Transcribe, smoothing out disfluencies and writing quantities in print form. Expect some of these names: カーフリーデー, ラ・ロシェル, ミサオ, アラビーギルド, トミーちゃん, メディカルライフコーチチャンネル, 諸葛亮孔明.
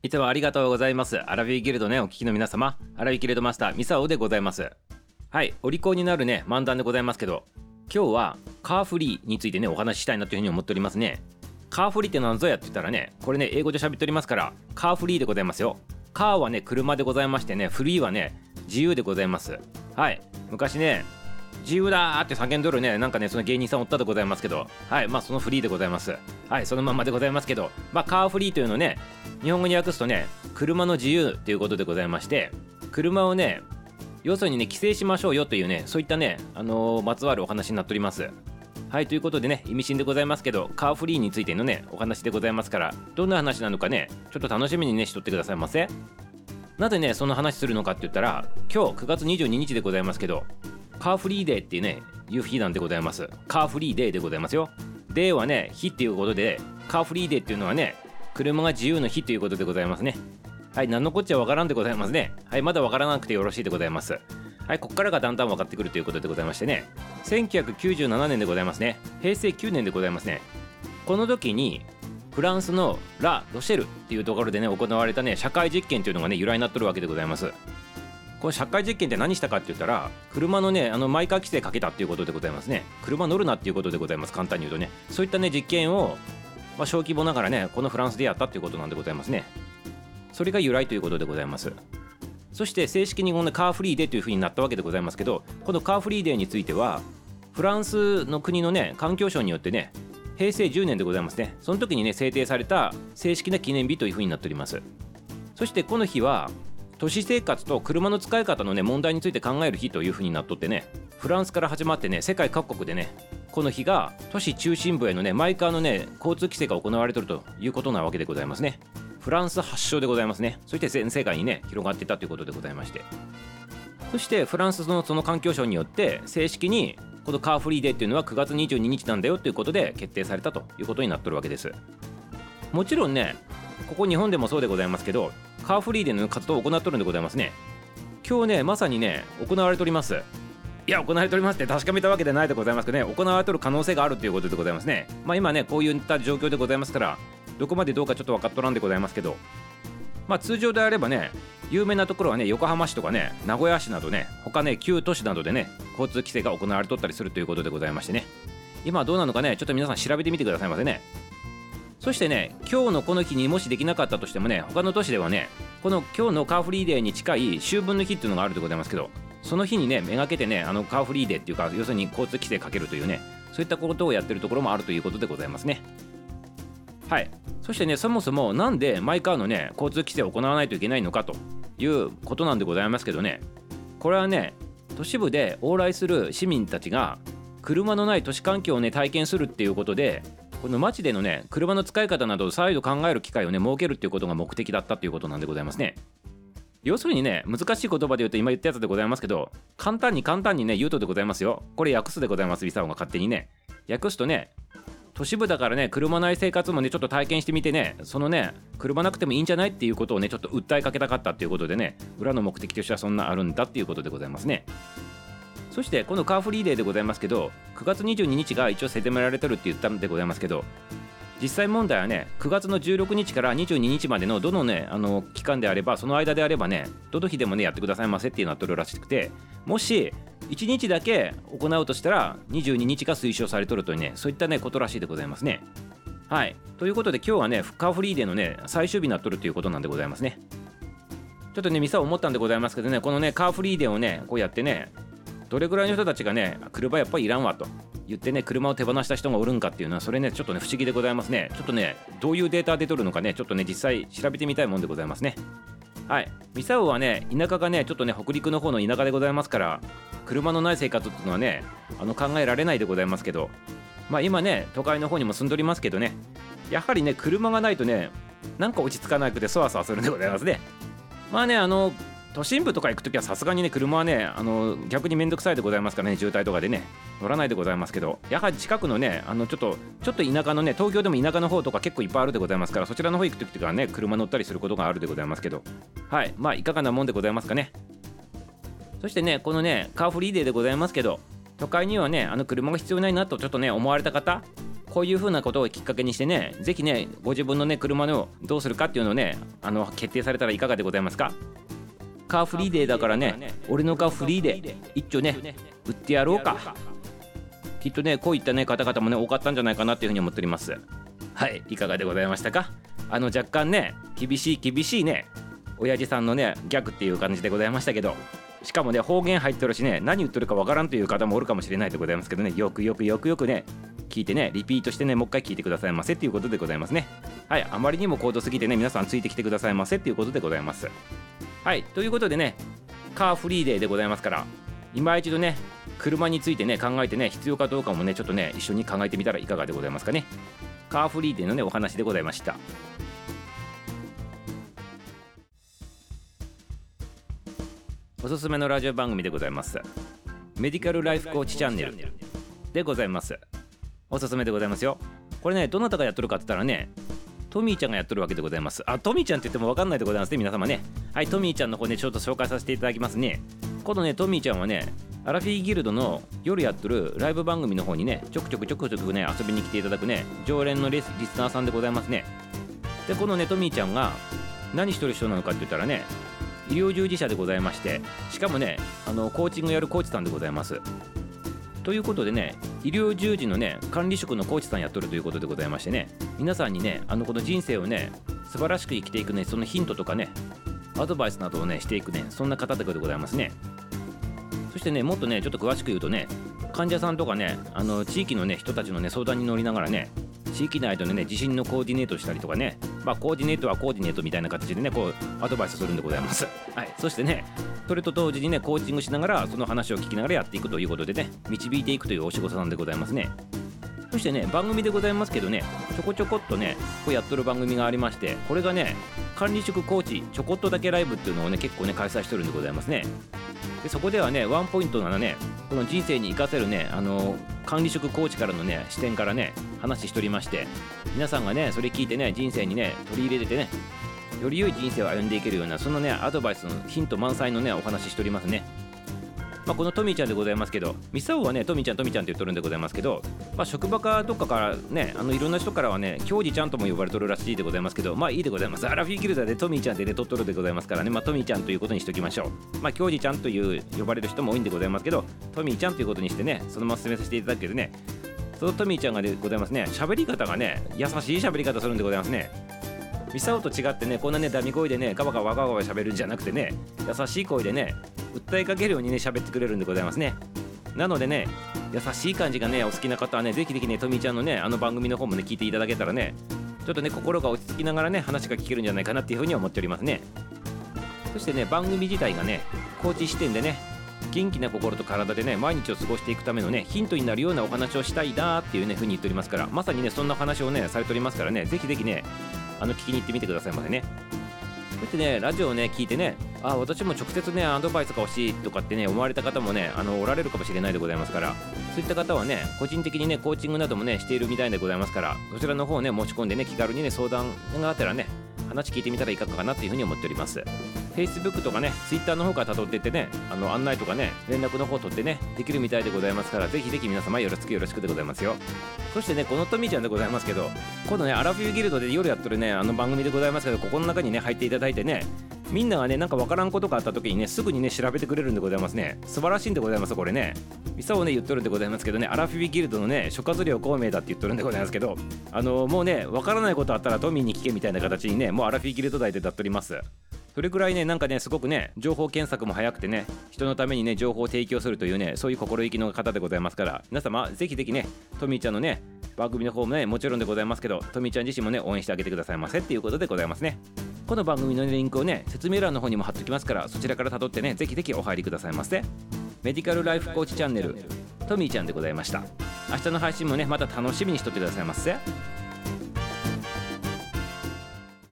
いつもありがとうございます。アラビーギルドねお聞きの皆様、アラビーギルドマスターミサオでございます。はい、お利口になるね漫談でございますけど、今日はカーフリーについてねお話ししたいなというふうに思っておりますね。カーフリーって何ぞやって言ったらね、これね英語で喋っておりますからカーフリーでございますよ。カーはね車でございましてね、フリーはね自由でございます。はい、昔ね自由だーって叫んどるね、なんかねその芸人さんおったでございますけど、はい、まあそのフリーでございます。はい、そのままでございますけど、まあカーフリーというのね日本語に訳すとね車の自由ということでございまして、車をね要するにね規制しましょうよというね、そういったねまつわるお話になっております。はい、ということでね意味深でございますけど、カーフリーについてのねお話でございますから、どんな話なのかねちょっと楽しみにねしとってくださいませ。なぜねその話するのかって言ったら、今日9月22日でございますけど、カーフリーデーっていうねいう日なんでございます。カーフリーデーでございますよ。デーはね日っていうことで、カーフリーデーっていうのはね車が自由の日ということでございますね。はい、何のこっちゃわからんでございますね。はい、まだわからなくてよろしいでございます。はい、こっからがだんだん分かってくるということでございましてね、1997年でございますね。平成9年でございますね。この時にフランスのラ・ロシェルっていうところでね行われたね社会実験というのがね由来になっとるわけでございます。この社会実験って何したかって言ったら、車のねマイカー規制かけたっていうことでございますね。車乗るなっていうことでございます。簡単に言うとね、そういったね実験を、まあ、小規模ながらねこのフランスでやったっていうことなんでございますね。それが由来ということでございます。そして正式にこのカーフリーデーというふうになったわけでございますけど、このカーフリーデーについてはフランスの国のね環境省によってね平成10年でございますね、その時にね制定された正式な記念日というふうになっております。そしてこの日は都市生活と車の使い方のね問題について考える日というふうになっとってね、フランスから始まってね世界各国でねこの日が都市中心部へのねマイカーのね交通規制が行われているということなわけでございますね。フランス発祥でございますね。そして全世界にね広がっていたということでございまして、そしてフランスのその環境省によって正式にこのカーフリーデーっていうのは9月22日なんだよということで決定されたということになってるわけです。もちろんねここ日本でもそうでございますけど、カーフリーデーの活動を行っとるんでございますね。今日ねまさにね行われております。いや行われておりますって確かめたわけではないでございますけどね、行われておる可能性があるということでございますね。まあ今ねこういった状況でございますから、どこまでどうかちょっと分かっとらんでございますけど、まあ通常であればね有名なところはね横浜市とかね名古屋市などね他ね旧都市などでね交通規制が行われとったりするということでございましてね、今どうなのかねちょっと皆さん調べてみてくださいませね。そしてね今日のこの日にもしできなかったとしてもね、他の都市ではねこの今日のカーフリーデーに近い秋分の日っていうのがあるでございますけど、その日にねめがけてねカーフリーデーっていうか、要するに交通規制かけるというねそういったことをやってるところもあるということでございますね。はい、そしてねそもそもなんでマイカーのね交通規制を行わないといけないのかということなんでございますけどね、これはね都市部で往来する市民たちが車のない都市環境をね体験するっていうことで、この街でのね車の使い方などを再度考える機会をね設けるっていうことが目的だったということなんでございますね。要するにね難しい言葉で言うと今言ったやつでございますけど、簡単にね言うとでございますよ。これ訳すでございます。ミサオが勝手にね訳すとね、都市部だからね車ない生活もねちょっと体験してみてね、そのね車なくてもいいんじゃないっていうことをねちょっと訴えかけたかったっていうことでね、裏の目的としてはそんなあるんだっていうことでございますね。そしてこのカーフリーデーでございますけど、9月22日が一応定められてるって言ったんでございますけど、実際問題はね9月の16日から22日までのどのね期間であれば、その間であればねどの日でもねやってくださいませっていうなっとるらしくて、もし1日だけ行うとしたら22日が推奨されとるというね、そういったねことらしいでございますね。はい、ということで今日はねカーフリーデーのね最終日になっとるということなんでございますね。ちょっとねミサ思ったんでございますけどね、このねカーフリーデーをねこうやってねどれくらいの人たちがね車やっぱりいらんわと言ってね車を手放した人がおるんかっていうのは、それねちょっとね不思議でございますね。ちょっとねどういうデータ出とるのかねちょっとね実際調べてみたいもんでございますね。はい、ミサオはね田舎がねちょっとね北陸の方の田舎でございますから、車のない生活っていうのはね考えられないでございますけど、まあ今ね都会の方にも住んどりますけどね、やはりね車がないとねなんか落ち着かなくてそわそわするんでございますね。まあね都心部とか行くときはさすがにね車はね逆にめんどくさいでございますからね、渋滞とかでね乗らないでございますけど、やはり近くのねちょっと田舎のね、東京でも田舎の方とか結構いっぱいあるでございますから、そちらの方行くときとかね車乗ったりすることがあるでございますけど、はい、まあいかがなもんでございますかね。そしてねこのねカーフリーデーでございますけど、都会にはね車が必要ないなとちょっとね思われた方、こういう風なことをきっかけにしてね、ぜひねご自分のね車のどうするかっていうのをね決定されたらいかがでございますか。カーフリーデーだからね、俺のカーフリーで一丁ね売ってやろうか。きっとねこういったね方々もね多かったんじゃないかなというふうに思っております。はい、いかがでございましたか。若干ね厳しいね親父さんのねギャグっていう感じでございましたけど、しかもね方言入ってるしね何言ってるかわからんという方もおるかもしれないでございますけどね、よくね聞いてねリピートしてねもう一回聞いてくださいませっていうことでございますね。はい、あまりにも高度すぎてね皆さんついてきてくださいませっていうことでございます。はい、ということでねカーフリーデーでございますから、今一度ね車についてね考えてね必要かどうかもねちょっとね一緒に考えてみたらいかがでございますかね。カーフリーデーのねお話でございました。おすすめのラジオ番組でございます。メディカルライフコーチチャンネルでございます。おすすめでございますよ。これねどなたがやっとるかって言ったらねトミーちゃんがやっとるわけでございます。あ、トミーちゃんって言っても分かんないでございますね皆様ね。はい、トミーちゃんの方ねちょっと紹介させていただきますね。このねトミーちゃんはねアラフィーギルドの夜やっとるライブ番組の方にねちょくちょくね遊びに来ていただくね常連のリスナーさんでございますね。でこのねトミーちゃんが何しとる人なのかって言ったらね医療従事者でございまして、しかもねコーチングやるコーチさんでございます。ということでね医療従事のね管理職のコーチさんやっとるということでございましてね、皆さんにねこの人生をね素晴らしく生きていくねそのヒントとかねアドバイスなどをねしていくねそんな方でございますね。そしてねもっとねちょっと詳しく言うとね患者さんとかね地域のね人たちのね相談に乗りながらね地域内でね地震のコーディネートしたりとかね、まあコーディネートみたいな形でねこうアドバイスするんでございます。はい、そしてねそれと同時にねコーチングしながらその話を聞きながらやっていくということでね導いていくというお仕事さんでございますね。そしてね番組でございますけどねちょこちょこっとねこうやっとる番組がありまして、これがね管理職コーチちょこっとだけライブっていうのをね結構ね開催してるんでございますね。でそこではねワンポイントならねこの人生に生かせるね管理職コーチからのね視点からね話しておりまして、皆さんがねそれ聞いてね人生にね取り入れてねより良い人生を歩んでいけるようなそのねアドバイスのヒント満載のねお話しておりますね。まあ、このトミーちゃんでございますけど、ミサオはねトミーちゃんって言っとるんでございますけど、まあ、職場かどっかからねいろんな人からはね教授ちゃんとも呼ばれとるらしいでございますけど、まあいいでございます。アラフィーギルダでトミーちゃんでねとっとるでございますからね、まあトミーちゃんということにしておきましょう。まあ教授ちゃんという呼ばれる人も多いんでございますけど、トミーちゃんということにしてねそのまま進めさせていただくけどね、そのトミーちゃんがでございますね喋り方がね優しい喋り方するんでございますね。ミサオと違ってねこんなねダミ声でねガバガバ喋るんじゃなくてね優しい声でね訴えかけるようにね喋ってくれるんでございますね。なのでね優しい感じがねお好きな方はねぜひねトミーちゃんのね番組の方もね聞いていただけたらねちょっとね心が落ち着きながらね話が聞けるんじゃないかなっていうふうに思っておりますね。そしてね番組自体がねコーチ視点でね元気な心と体でね毎日を過ごしていくためのねヒントになるようなお話をしたいなーっていうねふうに言っておりますから、まさにねそんな話をねされておりますからねぜひね聞きに行ってみてくださいませね。こうやってねラジオをね聞いてね私も直接ねアドバイスが欲しいとかってね思われた方もねおられるかもしれないでございますから、そういった方はね個人的にねコーチングなどもねしているみたいでございますから、そちらの方をね持ち込んでね気軽にね相談があったらね話聞いてみたらいかがかなというふうに思っております。 Facebook とかね Twitter の方から辿っていってね案内とかね連絡の方を取ってねできるみたいでございますから、ぜひ皆様よろしくでございますよ。そしてねこのトミーちゃんでございますけど、今度ねアラフィーギルドで夜やってるね番組でございますけど、ここの中にね入っていただいてねみんながねなんかわからんことがあった時にねすぐにね調べてくれるんでございますね。素晴らしいんでございます。これねミサオね言っとるんでございますけどねアラフィーギルドのね諸葛亮孔明だって言っとるんでございますけど、もうねわからないことあったらトミーに聞けみたいな形にねもうアラフィーギルド代で立っております。それくらいねなんかねすごくね情報検索も早くてね人のためにね情報を提供するというねそういう心意気の方でございますから、皆様ぜひねトミーちゃんのね番組の方もねもちろんでございますけど、トミーちゃん自身もね応援してあげてくださいませっていうことでございますね。この番組のリンクをね説明欄の方にも貼っておきますから、そちらから辿ってねぜひお入りくださいませ。メディカルライフコーチチャンネルトミーちゃんでございました。明日の配信もねまた楽しみにしとってくださいませ。